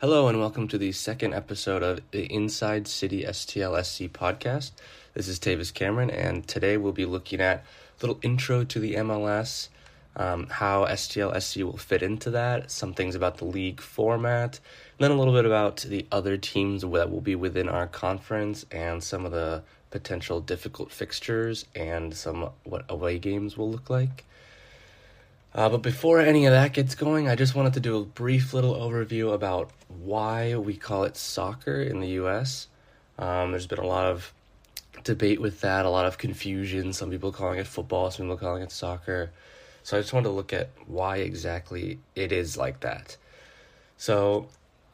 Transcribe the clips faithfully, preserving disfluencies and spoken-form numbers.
Hello and welcome to the second episode of the Inside City S T L S C podcast. This is Tavis Cameron, and today we'll be looking at a little intro to the M L S, um, how S T L S C will fit into that, some things about the league format, and then a little bit about the other teams that will be within our conference and some of the potential difficult fixtures and some what away games will look like. Uh, but before any of that gets going, I just wanted to do a brief little overview about why we call it soccer in the U S. Um, there's been a lot of debate with that, a lot of confusion, some people calling it football, some people calling it soccer. So I just wanted to look at why exactly it is like that. So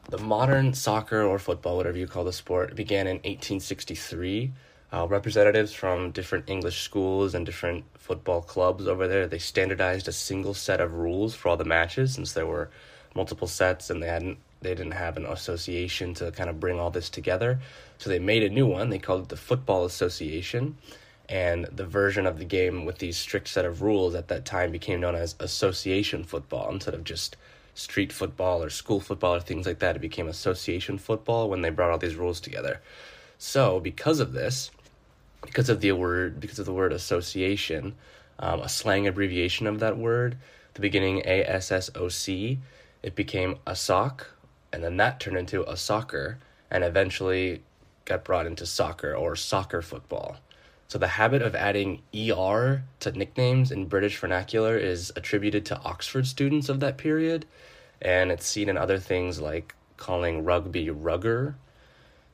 the modern soccer or football, whatever you call the sport, began in eighteen sixty-three. Uh, representatives from different English schools and different football clubs over there, they standardized a single set of rules for all the matches, since there were multiple sets and they hadn't they didn't have an association to kind of bring all this together. So they made a new one. They called it the Football Association, and the version of the game with these strict set of rules at that time became known as association football. Instead of just street football or school football or things like that, it became association football when they brought all these rules together. So because of this, Because of the word, because of the word association, um, a slang abbreviation of that word, the beginning A S S O C, it became a sock, and then that turned into a soccer, and eventually got brought into soccer or soccer football. So the habit of adding E R to nicknames in British vernacular is attributed to Oxford students of that period, and it's seen in other things like calling rugby rugger.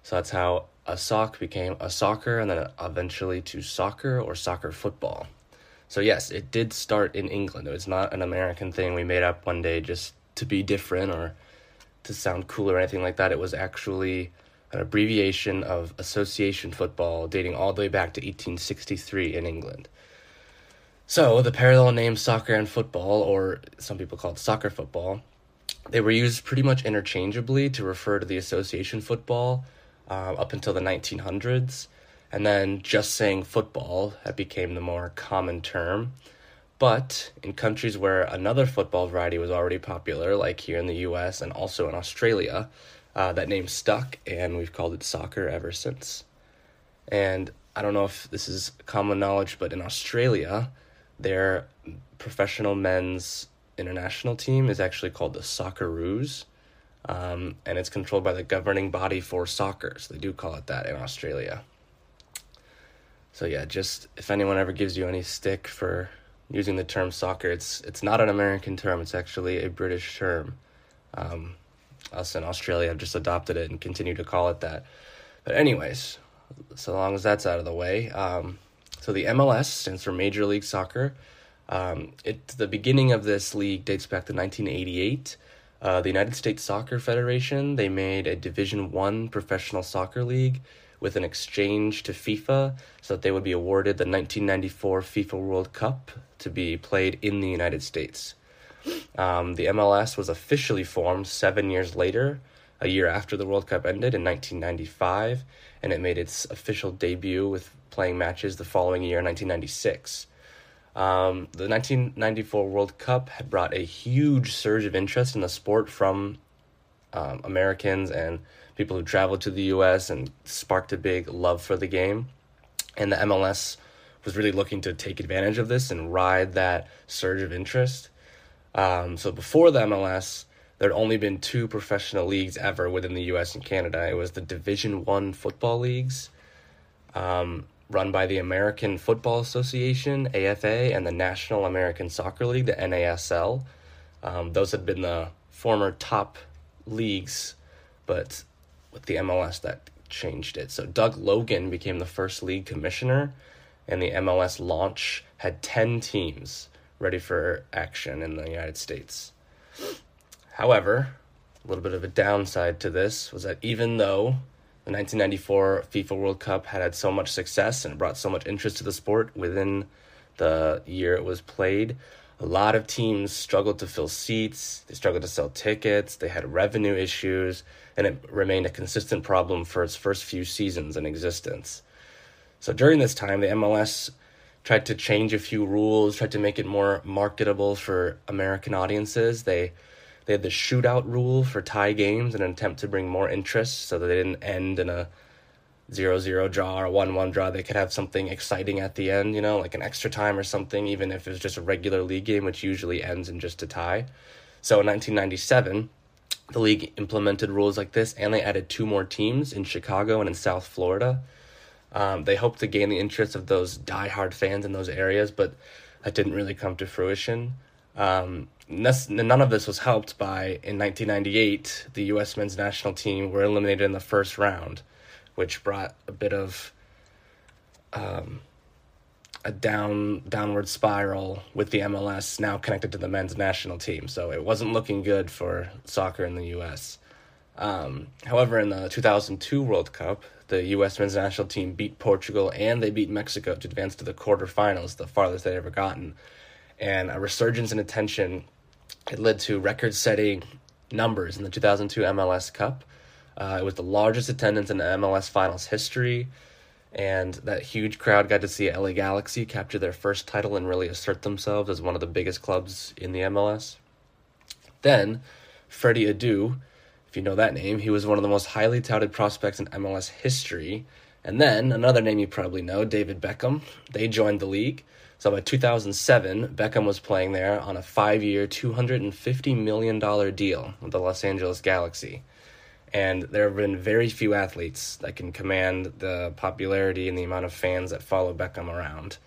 So that's how a sock became a soccer, and then eventually to soccer or soccer football. So yes, it did start in England. It's not an American thing we made up one day just to be different or to sound cool or anything like that. It was actually an abbreviation of association football dating all the way back to eighteen sixty-three in England. So the parallel names soccer and football, or some people call it soccer football, they were used pretty much interchangeably to refer to the association football Uh, up until the nineteen hundreds, and then just saying football, that became the more common term. But in countries where another football variety was already popular, like here in the U S and also in Australia, uh, that name stuck, and we've called it soccer ever since. And I don't know if this is common knowledge, but in Australia, their professional men's international team is actually called the Socceroos. Um, and it's controlled by the governing body for soccer, so they do call it that in Australia. So yeah, just if anyone ever gives you any stick for using the term soccer, it's it's not an American term, it's actually a British term. Um, us in Australia have just adopted it and continue to call it that. But anyways, so long as that's out of the way, um, so the M L S stands for Major League Soccer. Um, it the beginning of this league dates back to nineteen eighty-eight. Uh, the United States Soccer Federation, they made a Division One professional soccer league with an exchange to FIFA so that they would be awarded the nineteen ninety-four FIFA World Cup to be played in the United States. Um, the M L S was officially formed seven years later, a year after the World Cup ended in nineteen ninety-five, and it made its official debut with playing matches the following year, nineteen ninety-six. Um, the nineteen ninety-four World Cup had brought a huge surge of interest in the sport from um, Americans and people who traveled to the U S and sparked a big love for the game. And the M L S was really looking to take advantage of this and ride that surge of interest. Um, so before the M L S, there had only been two professional leagues ever within the U S and Canada. It was the Division One football leagues, Um run by the American Football Association, A F A, and the National American Soccer League, the N A S L. Um, those had been the former top leagues, but with the M L S, that changed it. So Doug Logan became the first league commissioner, and the M L S launch had ten teams ready for action in the United States. However, a little bit of a downside to this was that even though the nineteen ninety-four FIFA World Cup had had so much success and brought so much interest to the sport within the year it was played, a lot of teams struggled to fill seats, they struggled to sell tickets, they had revenue issues, and it remained a consistent problem for its first few seasons in existence. So during this time, the M L S tried to change a few rules, tried to make it more marketable for American audiences. They They had the shootout rule for tie games in an attempt to bring more interest so that they didn't end in a zero zero draw or a one one draw. They could have something exciting at the end, you know, like an extra time or something, even if it was just a regular league game, which usually ends in just a tie. So in nineteen ninety-seven, the league implemented rules like this, and they added two more teams in Chicago and in South Florida. Um, they hoped to gain the interest of those diehard fans in those areas, but that didn't really come to fruition. Um, none of this was helped by, in nineteen ninety-eight, the U S men's national team were eliminated in the first round, which brought a bit of um, a down downward spiral with the M L S now connected to the men's national team. So it wasn't looking good for soccer in the U S. Um, however, in the two thousand two World Cup, the U S men's national team beat Portugal and they beat Mexico to advance to the quarterfinals, the farthest they'd ever gotten. And a resurgence in attention, it led to record-setting numbers in the two thousand two M L S Cup. Uh, it was the largest attendance in the M L S Finals history, and that huge crowd got to see L A Galaxy capture their first title and really assert themselves as one of the biggest clubs in the M L S. Then, Freddie Adu, if you know that name, he was one of the most highly touted prospects in M L S history. And then, another name you probably know, David Beckham, they joined the league. So by two thousand seven, Beckham was playing there on a five-year, two hundred fifty million dollars deal with the Los Angeles Galaxy. And there have been very few athletes that can command the popularity and the amount of fans that follow Beckham around.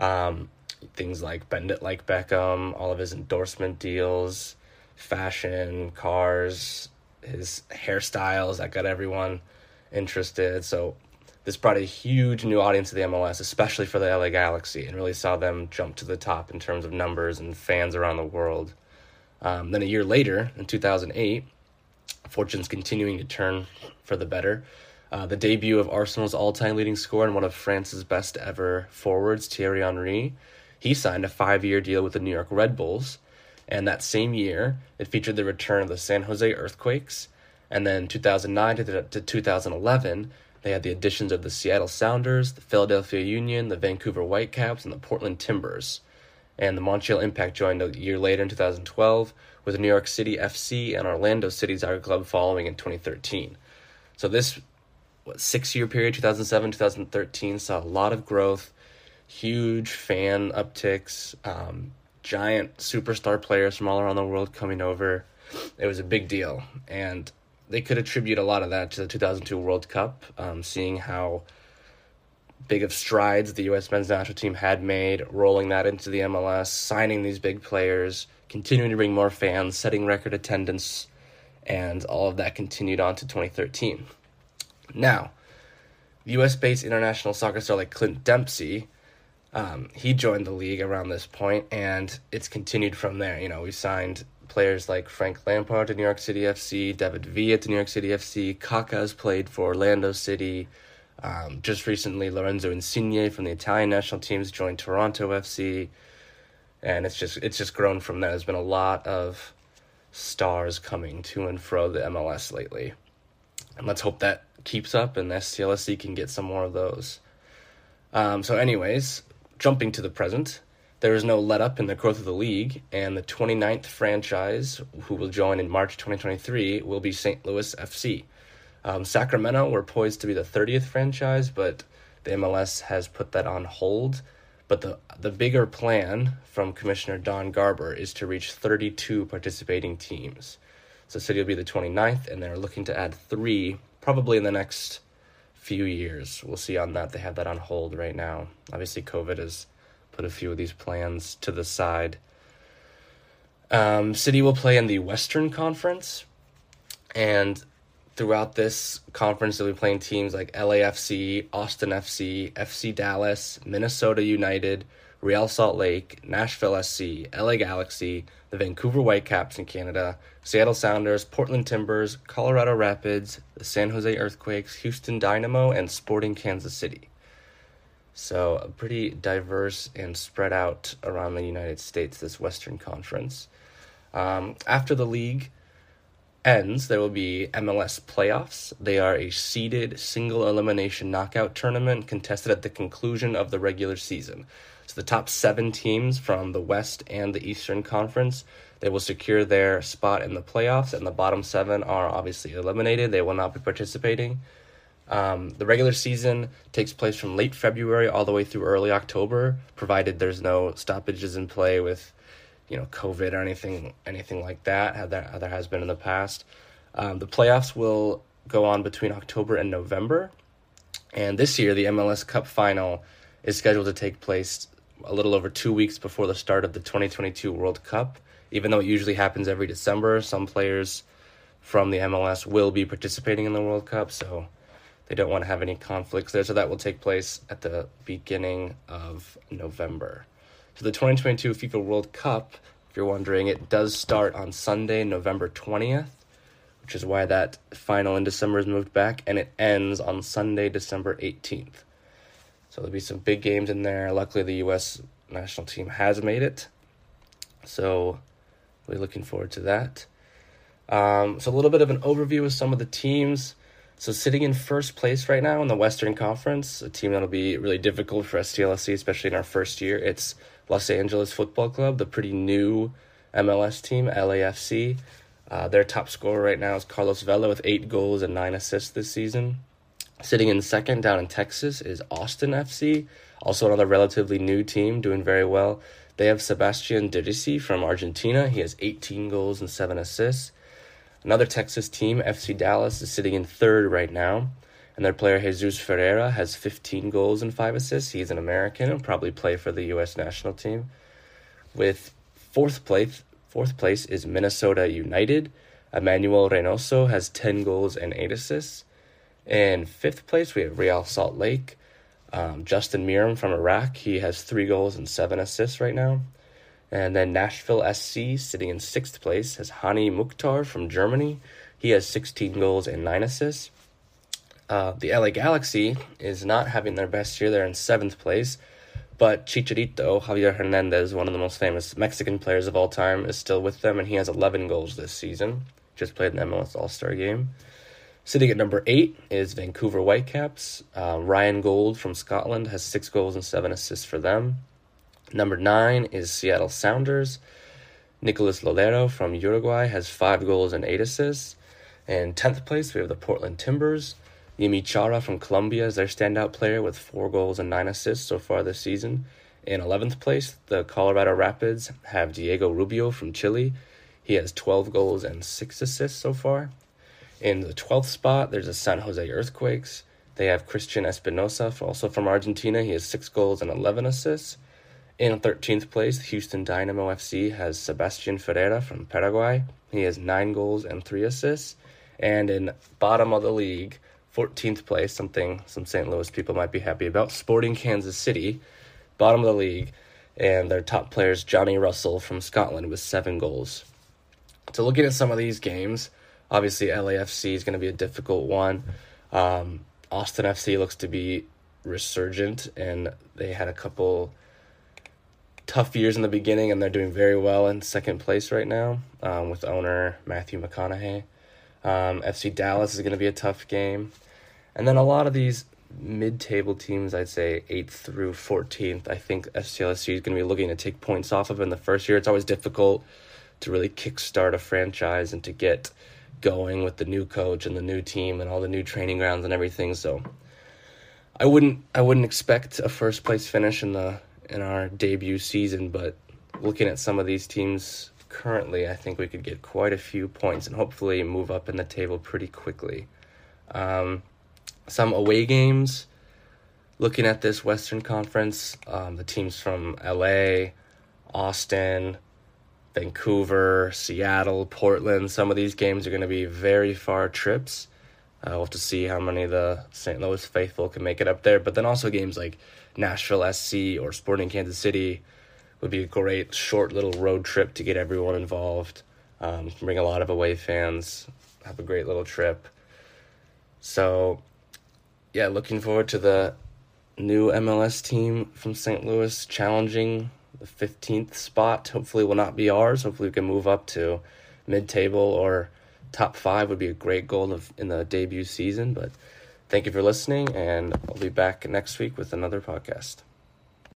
Um, things like Bend It Like Beckham, all of his endorsement deals, fashion, cars, his hairstyles that got everyone interested. So this brought a huge new audience to the M L S, especially for the L A Galaxy, and really saw them jump to the top in terms of numbers and fans around the world. Um, then a year later, in two thousand eight... fortune's continuing to turn for the better. Uh, the debut of Arsenal's all-time leading scorer and one of France's best ever forwards, Thierry Henry, he signed a five-year deal with the New York Red Bulls. And that same year, it featured the return of the San Jose Earthquakes. And then two thousand nine to two thousand eleven, they had the additions of the Seattle Sounders, the Philadelphia Union, the Vancouver Whitecaps, and the Portland Timbers. And the Montreal Impact joined a year later in two thousand twelve, with New York City F C and Orlando City Soccer Club following in twenty thirteen. So this what, six-year period, two thousand seven to two thousand thirteen, saw a lot of growth, huge fan upticks, um, giant superstar players from all around the world coming over. It was a big deal, and they could attribute a lot of that to the two thousand two World Cup, um, seeing how big of strides the U S men's national team had made, rolling that into the M L S, signing these big players, continuing to bring more fans, setting record attendance, and all of that continued on to twenty thirteen. Now, U S-based international soccer star like Clint Dempsey, um, he joined the league around this point, and it's continued from there. You know, we signed players like Frank Lampard to New York City F C, David Villa to New York City F C, Kaká has played for Orlando City. Um, just recently, Lorenzo Insigne from the Italian national teams joined Toronto F C, and it's just it's just grown from there. There's been a lot of stars coming to and fro the M L S lately, and let's hope that keeps up and S T L S C can get some more of those. Um, so anyways, jumping to the present, there is no let-up in the growth of the league, and the twenty-ninth franchise, who will join in March twenty twenty-three, will be Saint Louis F C. Um, Sacramento were poised to be the thirtieth franchise, but the M L S has put that on hold. But the the bigger plan from Commissioner Don Garber is to reach thirty-two participating teams. So City will be the twenty-ninth, and they're looking to add three probably in the next few years. We'll see on that. They have that on hold right now. Obviously, COVID has put a few of these plans to the side. Um, City will play in the Western Conference, and throughout this conference, they'll be playing teams like L A F C, Austin F C, F C Dallas, Minnesota United, Real Salt Lake, Nashville S C, L A Galaxy, the Vancouver Whitecaps in Canada, Seattle Sounders, Portland Timbers, Colorado Rapids, the San Jose Earthquakes, Houston Dynamo, and Sporting Kansas City. So pretty diverse and spread out around the United States, this Western Conference. Um, after the league ends, there will be M L S playoffs. They are a seeded single elimination knockout tournament contested at the conclusion of the regular season. So the top seven teams from the West and the Eastern Conference, They will secure their spot in the playoffs, and the bottom seven are obviously eliminated. They will not be participating. Um, the regular season takes place from late February all the way through early October, provided there's no stoppages in play with, you know, COVID or anything anything like that, how there, how there has been in the past. Um, the playoffs will go on between October and November. And this year, the M L S Cup Final is scheduled to take place a little over two weeks before the start of the twenty twenty-two World Cup. Even though it usually happens every December, some players from the M L S will be participating in the World Cup, so they don't want to have any conflicts there. So that will take place at the beginning of November. So the twenty twenty-two FIFA World Cup, if you're wondering, it does start on Sunday, November twentieth, which is why that final in December is moved back, and it ends on Sunday, December eighteenth. So there'll be some big games in there. Luckily, the U S national team has made it, so we're looking forward to that. Um, so a little bit of an overview of some of the teams. So sitting in first place right now in the Western Conference, a team that'll be really difficult for S T L S C, especially in our first year, it's Los Angeles Football Club, the pretty new M L S team, L A F C. Uh, their top scorer right now is Carlos Vela with eight goals and nine assists this season. Sitting in second down in Texas is Austin F C, also another relatively new team, doing very well. They have Sebastian Dirici from Argentina. He has eighteen goals and seven assists. Another Texas team, F C Dallas, is sitting in third right now, and their player Jesus Ferreira has fifteen goals and five assists. He's an American and probably play for the U S national team. With fourth place, Fourth place is Minnesota United. Emmanuel Reynoso has ten goals and eight assists. In fifth place, we have Real Salt Lake. Um, Justin Miram from Iraq. He has three goals and seven assists right now. And then Nashville S C, sitting in sixth place, has Hani Mukhtar from Germany. He has sixteen goals and nine assists. Uh, the L A Galaxy is not having their best year. They're in seventh place. But Chicharito, Javier Hernandez, one of the most famous Mexican players of all time, is still with them, and he has eleven goals this season. Just played in the M L S All-Star game. Sitting at number eight is Vancouver Whitecaps. Uh, Ryan Gold from Scotland has six goals and seven assists for them. Number nine is Seattle Sounders. Nicolas Lolero from Uruguay has five goals and eight assists. In tenth place, we have the Portland Timbers. Yimmy Chara from Colombia is their standout player with four goals and nine assists so far this season. In eleventh place, the Colorado Rapids have Diego Rubio from Chile. He has twelve goals and six assists so far. In the twelfth spot, there's the San Jose Earthquakes. They have Christian Espinosa, also from Argentina. He has six goals and eleven assists. In thirteenth place, the Houston Dynamo F C has Sebastian Ferreira from Paraguay. He has nine goals and three assists. And in bottom of the league, fourteenth place, something some Saint Louis people might be happy about, Sporting Kansas City, bottom of the league, and their top player is Johnny Russell from Scotland with seven goals. So looking at some of these games, obviously L A F C is going to be a difficult one. Um, Austin F C looks to be resurgent, and they had a couple tough years in the beginning, and they're doing very well in second place right now um, with owner Matthew McConaughey. Um, F C Dallas is going to be a tough game. And then a lot of these mid-table teams, I'd say eighth through fourteenth, I think S T L S C is going to be looking to take points off of in the first year. It's always difficult to really kickstart a franchise and to get going with the new coach and the new team and all the new training grounds and everything. So I wouldn't I wouldn't expect a first place finish in the in our debut season, but looking at some of these teams currently, I think we could get quite a few points and hopefully move up in the table pretty quickly. Um, some away games. Looking at this Western Conference, um, the teams from L A, Austin, Vancouver, Seattle, Portland, some of these games are going to be very far trips. Uh, we'll have to see how many of the Saint Louis faithful can make it up there. But then also games like Nashville S C or Sporting Kansas City would be a great short little road trip to get everyone involved, um, bring a lot of away fans, have a great little trip. So, yeah, looking forward to the new M L S team from Saint Louis challenging the fifteenth spot. Hopefully will not be ours. Hopefully we can move up to mid-table or top five would be a great goal of, in the debut season. But thank you for listening, and I'll be back next week with another podcast.